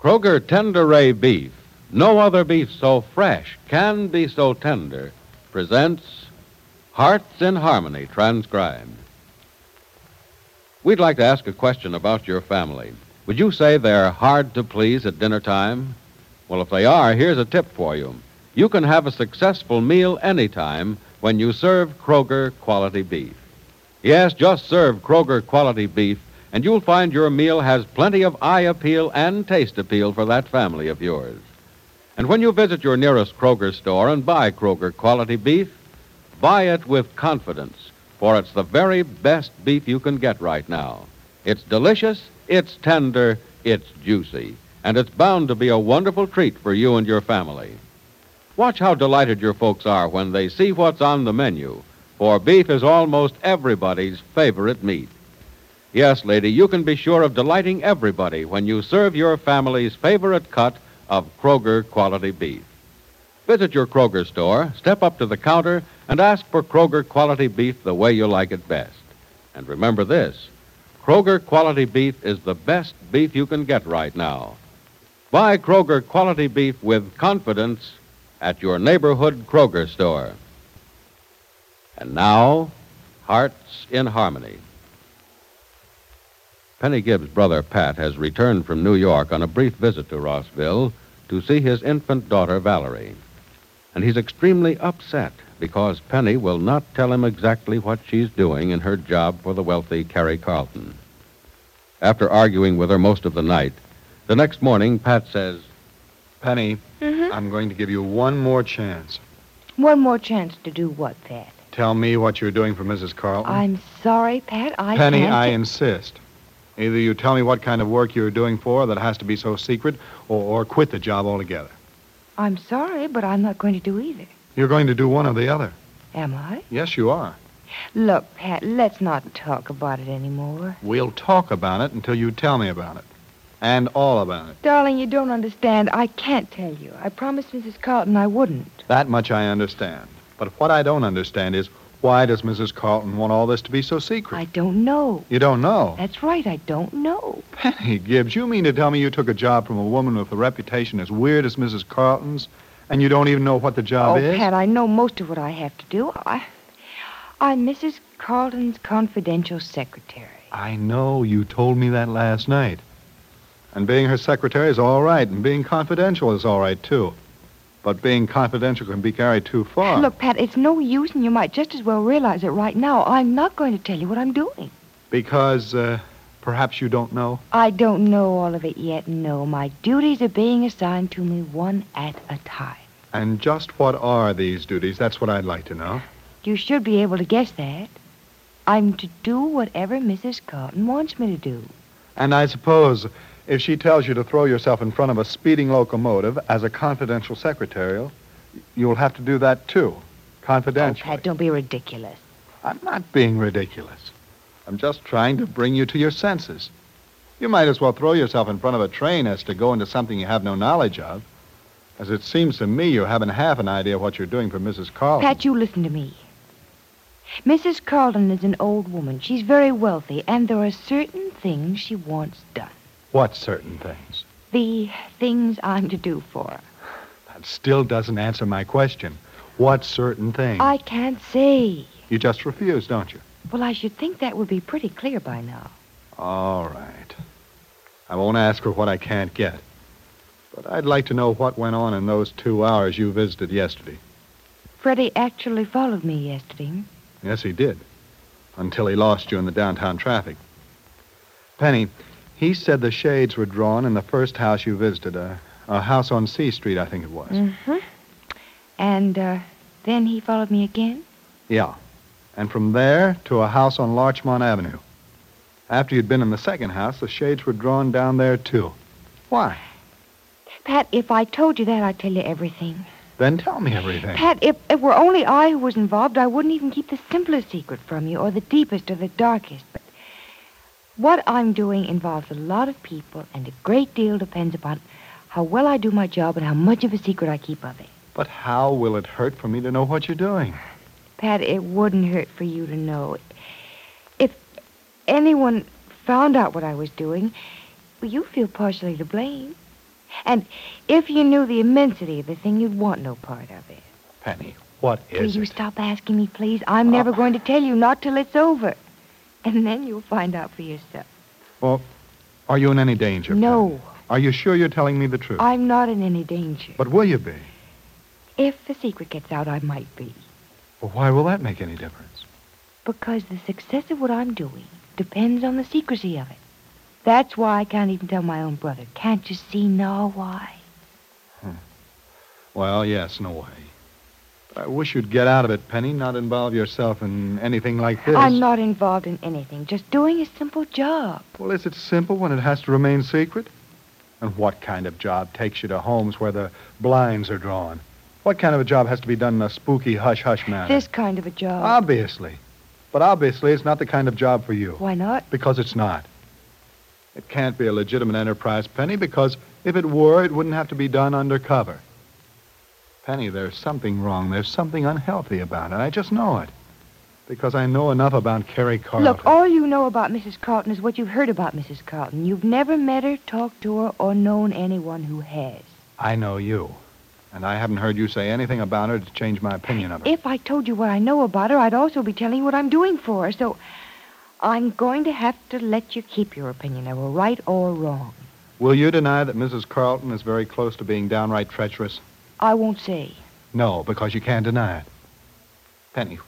Kroger Tenderay Beef, no other beef so fresh can be so tender, presents Hearts in Harmony, transcribed. We'd like to ask a question about your family. Would you say they're hard to please at dinner time? Well, if they are, here's a tip for you. You can have a successful meal anytime when you serve Kroger quality beef. Yes, just serve Kroger quality beef, and you'll find your meal has plenty of eye appeal and taste appeal for that family of yours. And when you visit your nearest Kroger store and buy Kroger quality beef, buy it with confidence, for it's the very best beef you can get right now. It's delicious, it's tender, it's juicy, and it's bound to be a wonderful treat for you and your family. Watch how delighted your folks are when they see what's on the menu, for beef is almost everybody's favorite meat. Yes, lady, you can be sure of delighting everybody when you serve your family's favorite cut of Kroger quality beef. Visit your Kroger store, step up to the counter, and ask for Kroger quality beef the way you like it best. And remember this, Kroger quality beef is the best beef you can get right now. Buy Kroger quality beef with confidence at your neighborhood Kroger store. And now, Hearts in Harmony. Penny Gibbs' brother, Pat, has returned from New York on a brief visit to Rossville to see his infant daughter, Valerie. And he's extremely upset because Penny will not tell him exactly what she's doing in her job for the wealthy Carrie Carlton. After arguing with her most of the night, the next morning, Pat says, Penny, I'm going to give you one more chance. One more chance to do what, Pat? Tell me what you're doing for Mrs. Carlton. I'm sorry, Pat, Penny, can't... I insist. Either you tell me what kind of work you're doing for that has to be so secret, or quit the job altogether. I'm sorry, but I'm not going to do either. You're going to do one or the other. Am I? Yes, you are. Look, Pat, let's not talk about it anymore. We'll talk about it until you tell me about it. And all about it. Darling, you don't understand. I can't tell you. I promised Mrs. Carlton I wouldn't. That much I understand. But what I don't understand is, why does Mrs. Carlton want all this to be so secret? I don't know. You don't know? That's right, I don't know. Penny Gibbs, you mean to tell me you took a job from a woman with a reputation as weird as Mrs. Carlton's, and you don't even know what the job is? Oh, Pat, I know most of what I have to do. I'm Mrs. Carlton's confidential secretary. I know, you told me that last night. And being her secretary is all right, and being confidential is all right, too. But being confidential can be carried too far. Look, Pat, it's no use, and you might just as well realize it right now. I'm not going to tell you what I'm doing. Because, perhaps you don't know? I don't know all of it yet, no. My duties are being assigned to me one at a time. And just what are these duties? That's what I'd like to know. You should be able to guess that. I'm to do whatever Mrs. Carlton wants me to do. And I suppose, if she tells you to throw yourself in front of a speeding locomotive as a confidential secretary, you'll have to do that, too, confidentially. Oh, Pat, don't be ridiculous. I'm not being ridiculous. I'm just trying to bring you to your senses. You might as well throw yourself in front of a train as to go into something you have no knowledge of. As it seems to me, you haven't half an idea what you're doing for Mrs. Carlton. Pat, you listen to me. Mrs. Carlton is an old woman. She's very wealthy, and there are certain things she wants done. What certain things? The things I'm to do for her. That still doesn't answer my question. What certain things? I can't say. You just refuse, don't you? Well, I should think that would be pretty clear by now. All right. I won't ask her what I can't get. But I'd like to know what went on in those 2 hours you visited yesterday. Freddie actually followed me yesterday. Yes, he did. Until he lost you in the downtown traffic. Penny, he said the shades were drawn in the first house you visited, a house on C Street, I think it was. Mm-hmm. And then he followed me again? Yeah. And from there to a house on Larchmont Avenue. After you'd been in the second house, the shades were drawn down there, too. Why? Pat, if I told you that, I'd tell you everything. Then tell me everything. Pat, if it were only I who was involved, I wouldn't even keep the simplest secret from you, or the deepest or the darkest. But what I'm doing involves a lot of people, and a great deal depends upon how well I do my job and how much of a secret I keep of it. But how will it hurt for me to know what you're doing? Pat, it wouldn't hurt for you to know. If anyone found out what I was doing, you feel partially to blame. And if you knew the immensity of the thing, you'd want no part of it. Penny, what is it? Will you stop asking me, please? I'm never going to tell you, not till it's over. And then you'll find out for yourself. Well, are you in any danger, No. Penny? Are you sure you're telling me the truth? I'm not in any danger. But will you be? If the secret gets out, I might be. Well, why will that make any difference? Because the success of what I'm doing depends on the secrecy of it. That's why I can't even tell my own brother. Can't you see now why? Well, yes, no way. But I wish you'd get out of it, Penny, not involve yourself in anything like this. I'm not involved in anything, just doing a simple job. Well, is it simple when it has to remain secret? And what kind of job takes you to homes where the blinds are drawn? What kind of a job has to be done in a spooky hush-hush manner? This kind of a job. Obviously. But obviously it's not the kind of job for you. Why not? Because it's not. It can't be a legitimate enterprise, Penny, because if it were, it wouldn't have to be done undercover. Penny, there's something wrong. There's something unhealthy about it. I just know it. Because I know enough about Carrie Carlton. Look, all you know about Mrs. Carlton is what you've heard about Mrs. Carlton. You've never met her, talked to her, or known anyone who has. I know you. And I haven't heard you say anything about her to change my opinion of her. If I told you what I know about her, I'd also be telling you what I'm doing for her, so I'm going to have to let you keep your opinion of her, right or wrong. Will you deny that Mrs. Carlton is very close to being downright treacherous? I won't say. No, because you can't deny it. Penny,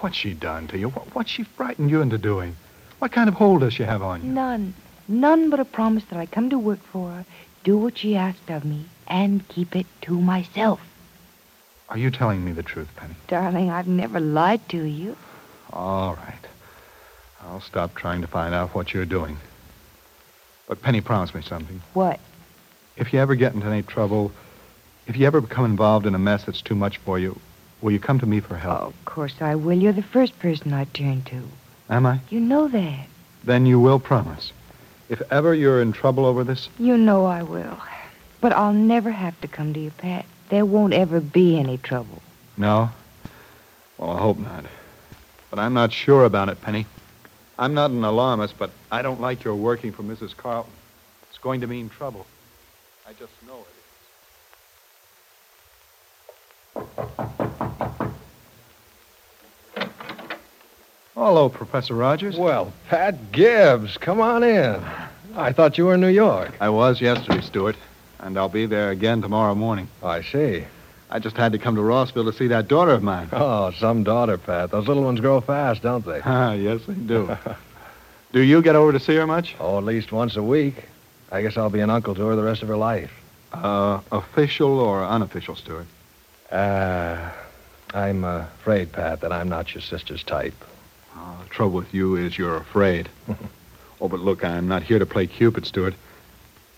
what's she done to you? What's she frightened you into doing? What kind of hold does she have on you? None. None but a promise that I come to work for her, do what she asked of me, and keep it to myself. Are you telling me the truth, Penny? Darling, I've never lied to you. All right. I'll stop trying to find out what you're doing. But Penny, promised me something. What? If you ever get into any trouble, if you ever become involved in a mess that's too much for you, will you come to me for help? Oh, of course I will. You're the first person I turn to. Am I? You know that. Then you will promise. If ever you're in trouble over this? You know I will. But I'll never have to come to you, Pat. There won't ever be any trouble. No? Well, I hope not. But I'm not sure about it, Penny. I'm not an alarmist, but I don't like your working for Mrs. Carlton. It's going to mean trouble. I just know it is. Hello, Professor Rogers. Well, Pat Gibbs, come on in. I thought you were in New York. I was yesterday, Stuart, and I'll be there again tomorrow morning. I see. I just had to come to Rossville to see that daughter of mine. Oh, some daughter, Pat. Those little ones grow fast, don't they? Ah, yes, they do. Do you get over to see her much? Oh, at least once a week. I guess I'll be an uncle to her the rest of her life. Official or unofficial, Stuart? I'm afraid, Pat, that I'm not your sister's type. The trouble with you is you're afraid. Oh, but look, I'm not here to play Cupid, Stuart.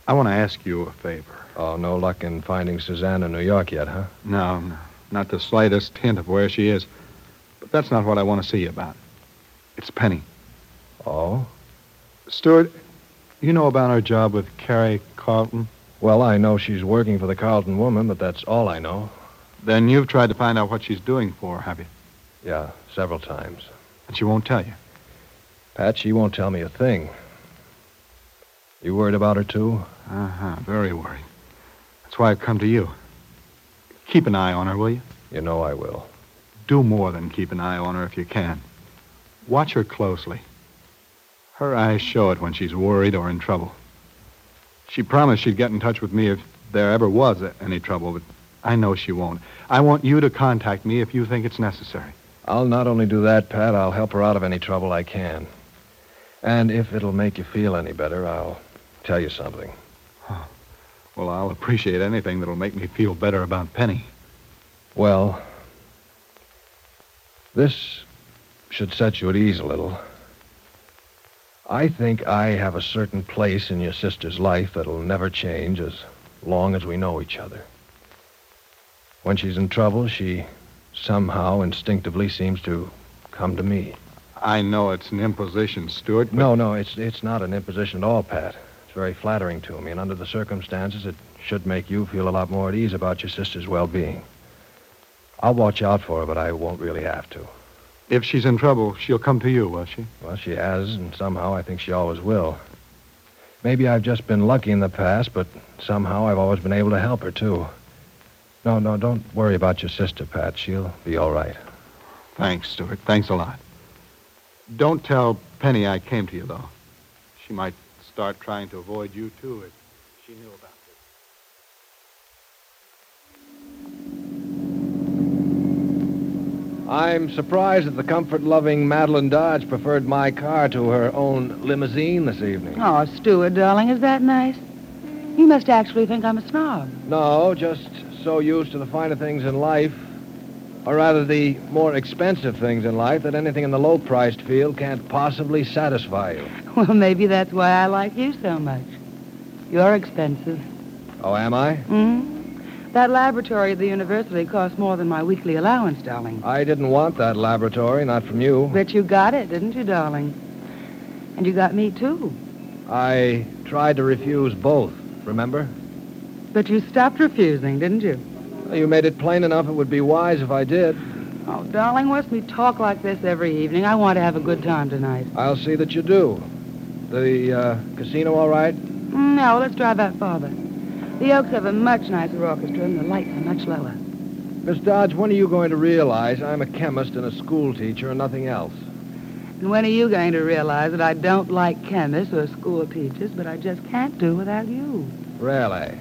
I want to ask you a favor. Oh, no luck in finding Suzanne in New York yet, huh? No, not the slightest hint of where she is. But that's not what I want to see you about. It's Penny. Oh? Stuart, you know about her job with Carrie Carlton? Well, I know she's working for the Carlton woman, but that's all I know. Then you've tried to find out what she's doing for her, have you? Yeah, several times. And she won't tell you? Pat, she won't tell me a thing. You worried about her, too? Very worried. That's why I've come to you. Keep an eye on her, will you? You know I will. Do more than keep an eye on her if you can. Watch her closely. Her eyes show it when she's worried or in trouble. She promised she'd get in touch with me if there ever was any trouble, but I know she won't. I want you to contact me if you think it's necessary. I'll not only do that, Pat, I'll help her out of any trouble I can. And if it'll make you feel any better, I'll tell you something. Huh. Well, I'll appreciate anything that'll make me feel better about Penny. Well, this should set you at ease a little. I think I have a certain place in your sister's life that'll never change as long as we know each other. When she's in trouble, she somehow instinctively seems to come to me. I know it's an imposition, Stuart, but... No, it's not an imposition at all, Pat. It's very flattering to me, and under the circumstances, it should make you feel a lot more at ease about your sister's well-being. I'll watch out for her, but I won't really have to. If she's in trouble, she'll come to you, will she? Well, she has, and somehow I think she always will. Maybe I've just been lucky in the past, but somehow I've always been able to help her, too. No, don't worry about your sister, Pat. She'll be all right. Thanks, Stuart. Thanks a lot. Don't tell Penny I came to you, though. She might start trying to avoid you, too, if she knew about it. I'm surprised that the comfort-loving Madeline Dodge preferred my car to her own limousine this evening. Oh, Stuart, darling, is that nice? You must actually think I'm a snob. No, just so used to the finer things in life, or rather the more expensive things in life, that anything in the low-priced field can't possibly satisfy you. Well, maybe that's why I like you so much. You're expensive. Oh, am I? Mm-hmm. That laboratory at the university costs more than my weekly allowance, darling. I didn't want that laboratory, not from you. But you got it, didn't you, darling? And you got me, too. I tried to refuse both, remember? But you stopped refusing, didn't you? Well, you made it plain enough it would be wise if I did. Oh, darling, once we talk like this every evening, I want to have a good time tonight. I'll see that you do. The casino all right? No, let's drive out farther. The Oaks have a much nicer orchestra and the lights are much lower. Miss Dodge, when are you going to realize I'm a chemist and a school teacher and nothing else? And when are you going to realize that I don't like chemists or school teachers, but I just can't do without you? Really?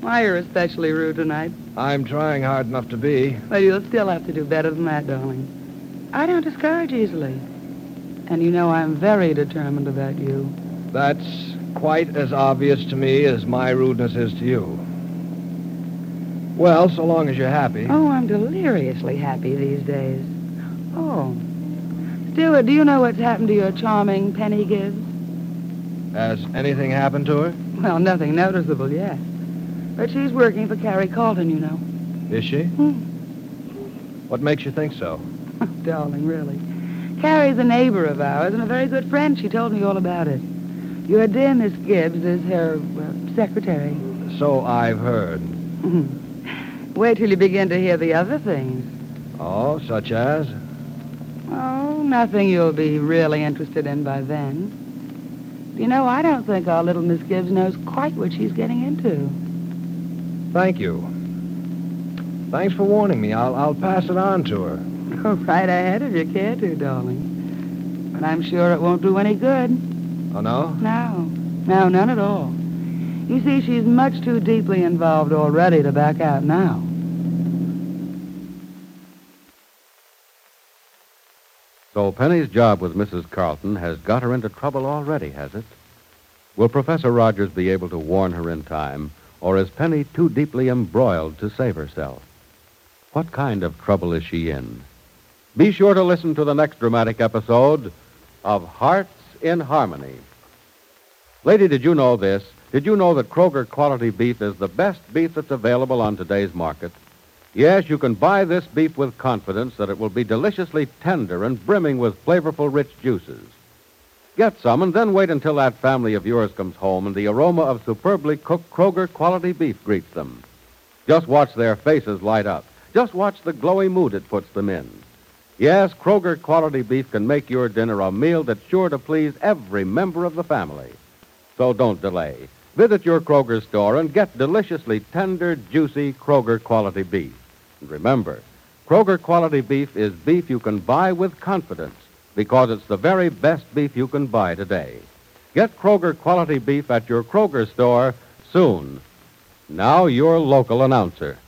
Why, you're especially rude tonight. I'm trying hard enough to be. Well, you'll still have to do better than that, darling. I don't discourage easily. And you know I'm very determined about you. That's quite as obvious to me as my rudeness is to you. Well, so long as you're happy. Oh, I'm deliriously happy these days. Oh. Stuart, do you know what's happened to your charming Penny Gibbs? Has anything happened to her? Well, nothing noticeable yet. But she's working for Carrie Carlton, you know. Is she? Hmm. What makes you think so? Oh, darling, really. Carrie's a neighbor of ours and a very good friend. She told me all about it. Your dear Miss Gibbs is her secretary. So I've heard. Wait till you begin to hear the other things. Oh, such as? Oh, nothing you'll be really interested in by then. You know, I don't think our little Miss Gibbs knows quite what she's getting into. Thank you. Thanks for warning me. I'll pass it on to her. Go right ahead if you care to, darling. But I'm sure it won't do any good. Oh, no? No, none at all. You see, she's much too deeply involved already to back out now. So Penny's job with Mrs. Carlton has got her into trouble already, has it? Will Professor Rogers be able to warn her in time, or is Penny too deeply embroiled to save herself? What kind of trouble is she in? Be sure to listen to the next dramatic episode of Hearts in Harmony. Lady, did you know this? Did you know that Kroger quality beef is the best beef that's available on today's market? Yes, you can buy this beef with confidence that it will be deliciously tender and brimming with flavorful, rich juices. Get some and then wait until that family of yours comes home and the aroma of superbly cooked Kroger quality beef greets them. Just watch their faces light up. Just watch the glowy mood it puts them in. Yes, Kroger quality beef can make your dinner a meal that's sure to please every member of the family. So don't delay. Visit your Kroger store and get deliciously tender, juicy Kroger quality beef. And remember, Kroger quality beef is beef you can buy with confidence because it's the very best beef you can buy today. Get Kroger quality beef at your Kroger store soon. Now your local announcer.